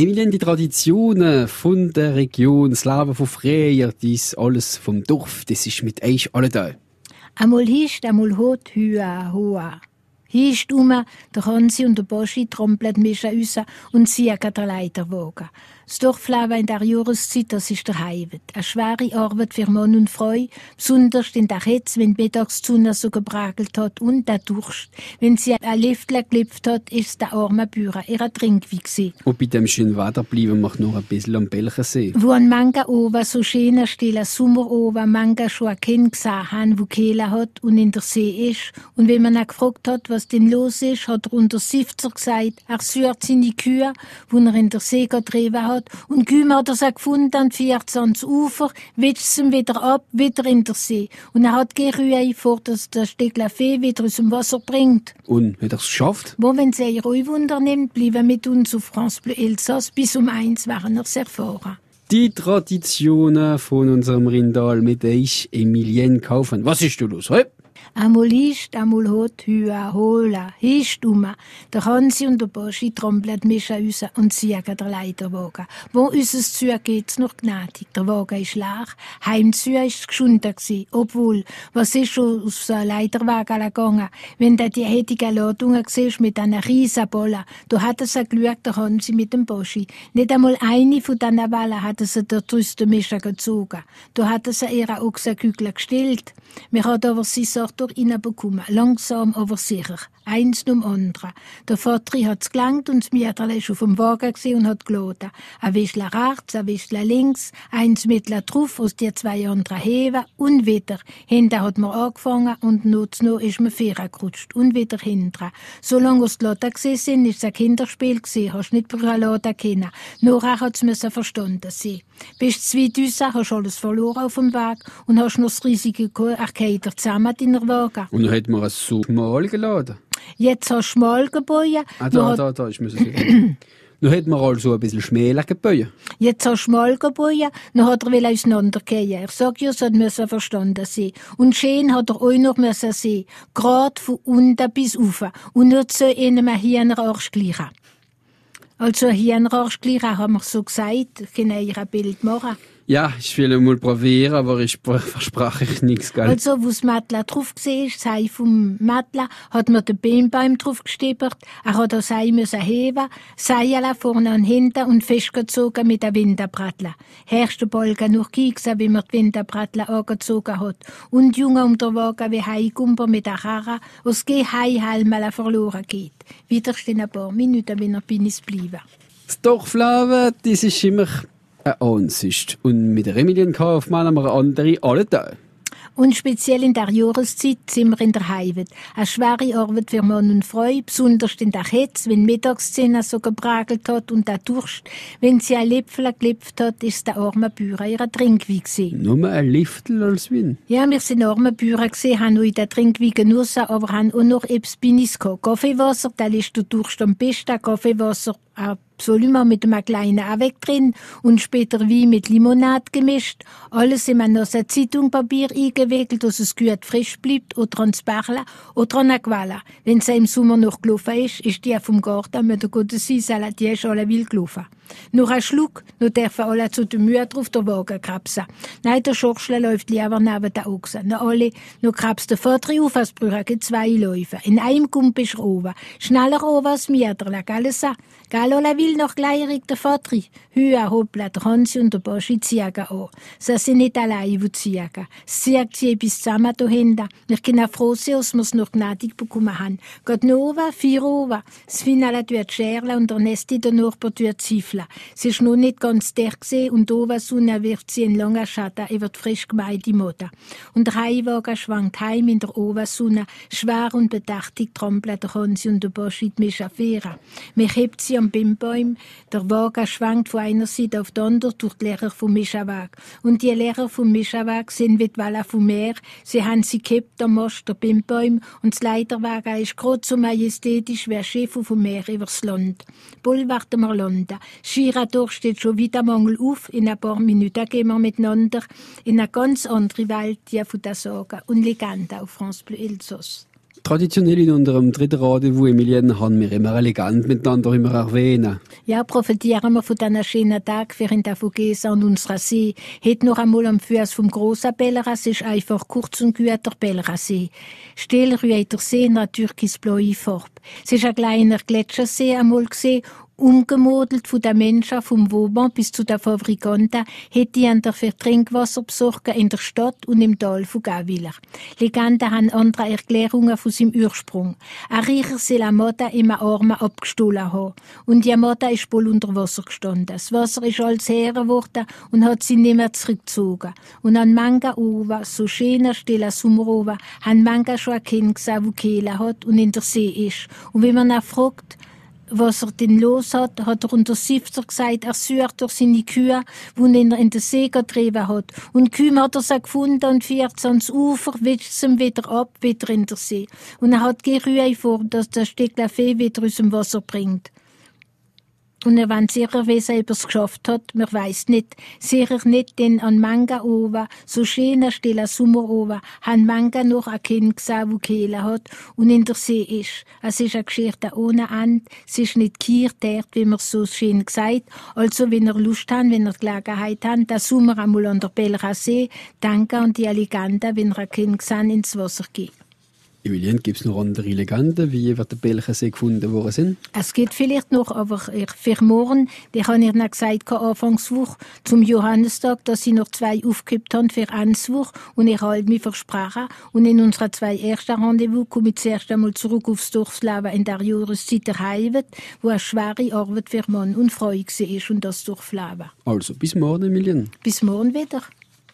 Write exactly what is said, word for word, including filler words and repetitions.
Emilien, die Traditionen von der Region, das Leben von Freier, dies alles vom Dorf, das ist mit euch alle da. Einmal hischt, einmal hot, hüa, hoa. Hischt um, der Hansi und der Boschi trompeln mich raus und ziehen den Leiterwagen. Das Dorfleben in der Jahreszeit, das ist der Heimat. Eine schwere Arbeit für Mann und Frau, besonders in der Hitze, wenn die Mittagssonne so gebrakelt hat und der Durst. Wenn sie ein Lüftchen gelüpft hat, ist es der arme Bauer ihr Trinkwein. Und bei dem schönen Wetter bleiben wir noch ein bisschen am Belchensee. Wo an manchen Oben so schöner, stiller Sommeroben manche schon ein Kind gesehen haben, wo Kehle hat und in der See ist. Und wenn man ihn gefragt hat, was denn los ist, hat er unter siebzig gesagt, er sucht seine Kühe, die er in der See getrieben hat. Und Kühm hat er sie gefunden und fährt sie ans Ufer, wäscht sie wieder ab, wieder in der See. Und er hat gerührt, vor dass der Steglafee wieder aus dem Wasser bringt. Und hat er es geschafft? Wo, wenn sie ihr Wunder nimmt, bleiben mit uns auf France Bleu Elsass. Bis um eins waren wir sehr erfahren. Die Traditionen von unserem Rindal mit euch, Emilien, kaufen. Was ist da los, hä? Einmal ist, einmal hot, hüa, hola, ist um. Der Hansi und der Boschi trompeln mich raus und ziehen den Leiterwagen. Wo unser Zug geht's noch gnädig. Der Wagen ist leer, heimzu ist es geschunden gewesen. Obwohl, was ist schon auf so einen Leiterwagen gegangen? Wenn du die hetigen Ladungen siehst mit einer riesen Bolle, da hat es geschaut, der Hansi mit dem Boschi. Nicht einmal eine von diesen Wallen hat es der Trüste Mischer gezogen. Da hat es ihre Ochsenkügel gestillt. Wir hat aber sie so reinbekommen, langsam aber sicher. Eins nach dem anderen. Der Vater hat es gelangt und das Mädchen war auf dem Wagen und hat geladen. Ein Wischler rechts, ein Wischler links, eins mit drauf, aus die zwei anderen heben und wieder. Hinten hat man angefangen und noch noch ist man vorher gerutscht und wieder hinten. Solange wir geladen waren, war es ein Kinderspiel, gewesen. Hast nicht laden können. Nachher hat es verstanden sein. Bist du zu weit raus, hast alles verloren auf dem Weg und hast noch das riesige Arkader zusammen in der Wagen. Und dann hat man es so mal geladen. Jetzt hast du schmal gebogen. Ah, da, da, da, ich muss es sagen. Dann hat man also ein bisschen schmäler gebogen. Jetzt hast du schmal gebogen, dann hat er auseinandergehen. Ich sag ja, es hat verstanden sein. Und schön hat er auch noch sein. Gerade von unten bis rauf. Und nicht so in einem Hirnarsch gleich. Also Hirnarsch gleich, haben wir so gesagt. Ich kann euch ein Bild machen. Ja, ich will mal probieren, aber ich versprach ich nichts, gell? Also, wo das Mädchen drauf war, das Ei vom Mädchen, hat man den Beimbaum drauf gestippert. Er hat das Ei müssen heben, Seile vorne und hinten und festgezogen mit der Winterbrattle. Herrschte Balken noch gesehen, wie man die Winterbrattle angezogen hat. Und Junge um den Wagen wie Heigumper mit der Karre, aus dem Heihalm verloren geht. Wieder stehen ein paar Minuten, wenn er bei uns bleiben. Das Dorfleben, das ist immer... Ansicht. Und mit der Emilien Kaufmann haben wir andere alle Tage. Und speziell in der Jahreszeit sind wir in der Heimat. Eine schwere Arbeit für Mann und Frau, besonders in der Hitze, wenn die Mittagsszene so gebrakelt hat und der Durst. Wenn sie ein Lüpfel gelüpft hat, ist der arme Bauer ihr Trinkwein gewesen. Nur ein Lüpfel als Wein? Ja, wir sind arme Bauer gewesen, haben auch in den Trinkwein genossen, aber haben auch noch etwas bei uns gehabt. Kaffeewasser, da ist der Durst am besten, Kaffeewasser absolut mit einem kleinen Avec drin und später Wein mit Limonade gemischt. Alles in einer Zeitungpapier eingewickelt, dass es gut frisch bleibt oder ans Bächle oder an der Gawiller. Wenn sie im Sommer noch gelaufen ist, ist die vom Garten mit der guten Seiselle, die ist alle wild gelaufen. Noch ein Schluck, noch dürfen alle zu der Mühe drauf den Wagen krebsen. Nein, der Schorschle läuft lieber neben den Ochsen. Na alle, noch krebst der Vater auf, als brauchen zwei Läufe. In einem Kump ist er oben. Schneller oben als das Mieterle, gell so? Gell, alle will noch gleich der Vater. Hüa, hoppla, der Hansi und der Boschi ziehen an. Sie sind nicht allein, die ziehen. Sie ziehen sie etwas zusammen da hinten. Ich bin auch froh, dass wir es noch gnädig bekommen haben. Geht noch oben, vier oben. Das Finale tut Scherle und der Nesti, der Nachbar, tut Ziefeln. Sie ist noch nicht ganz dicht gewesen und oben Sonne wirft sie in langen Schatten über die frisch gemeinte Mutter. Und der Heimwagen schwankt heim in der Obersonne, schwer und bedächtig trampeln der Hansi und der Boschi die Mischaffäre. Man hebt sie am Bimmbäum, der Wagen schwankt von einer Seite auf die andere durch die Lehrer vom Mischaweg. Und die Lehrer vom Mischaweg sind wie die Wellen vom Meer, sie haben sie gehebt am Mast der Bimmbäume und das Leiterwagen ist gerade so majestätisch wie ein Schiff vom Meer übers Land. Bald werden wir landen. Schier durch steht schon wieder Mangel auf. In ein paar Minuten gehen wir miteinander in eine ganz andere Welt, die von der Sagen und Legende auf France Bleu Elsass. Traditionell in unserem dritten Rendezvous, Emilien, haben wir immer elegant miteinander immer erwähnen. Ja, profitieren wir von diesem schönen Tag, während der Vogesa und unserer See. Heute noch einmal am Fuß vom grossen Belchensee, es ist einfach kurz und gut der Belchensee. Still rührt der See in einer türkisblauen Farbe. Es ist ein kleiner Gletschersee einmal gesehen, umgemodelt von den Menschen vom Vauban bis zu den Fabrikanten, hätte ich an der für Trinkwasserbesorgung in der Stadt und im Tal von Gawiller. Legenden haben andere Erklärungen von seinem Ursprung. Ein Reicher soll eine Motte in einem Arm abgestohlen haben. Und die Motte ist voll unter Wasser gestanden. Das Wasser ist alles her geworden und hat sie nicht mehr zurückgezogen. Und an manchen Oben, so schöner, stiller Sommeroben, haben manche schon ein Kind gesehen, das Kehle hat und in der See ist. Und wenn man ihn fragt, was er denn los hat, hat er unter Sifter gesagt, er sucht durch seine Kühe, die er in den See getrieben hat. Und die Kühe hat er sie gefunden und fährt sie ans Ufer, wischt sie wieder ab, wieder in den See. Und er hat keine Ruhe vor, dass der Stecklafee wieder aus dem Wasser bringt. Und er weiß sicher, wie er es geschafft hat, man weiss nicht. Sicher nicht, denn an manchen Oben, so schöner, stiller Sommeroben, haben manche noch ein Kind gesehen, das Kehle hat und in der See ist. Es ist eine Geschichte ohne Ende. Es ist nicht gekehrt, wie man so schön gesagt. Also, wenn ihr Lust habt, wenn ihr Gelegenheit habt, den Sommer einmal an der Belchensee, denken an die Legende, wenn ihr ein Kind gesehen ins Wasser geht. Emilien, gibt es noch andere Legenden, wie der Belchensee gefunden worden sind? Es gibt vielleicht noch, aber für morgen, die habe ich noch gesagt, Anfangswoche zum Johannistag, dass ich noch zwei aufgeübt habe für eine Woche und ich halte mich versprochen. Und in unseren zwei ersten Rendezvous komme ich zuerst einmal zurück aufs Dorfsleben in der Jahreszeit der Heimat, wo eine schwere Arbeit für Mann und Frau war und das Dorfleben. Also, bis morgen, Emilien. Bis morgen wieder.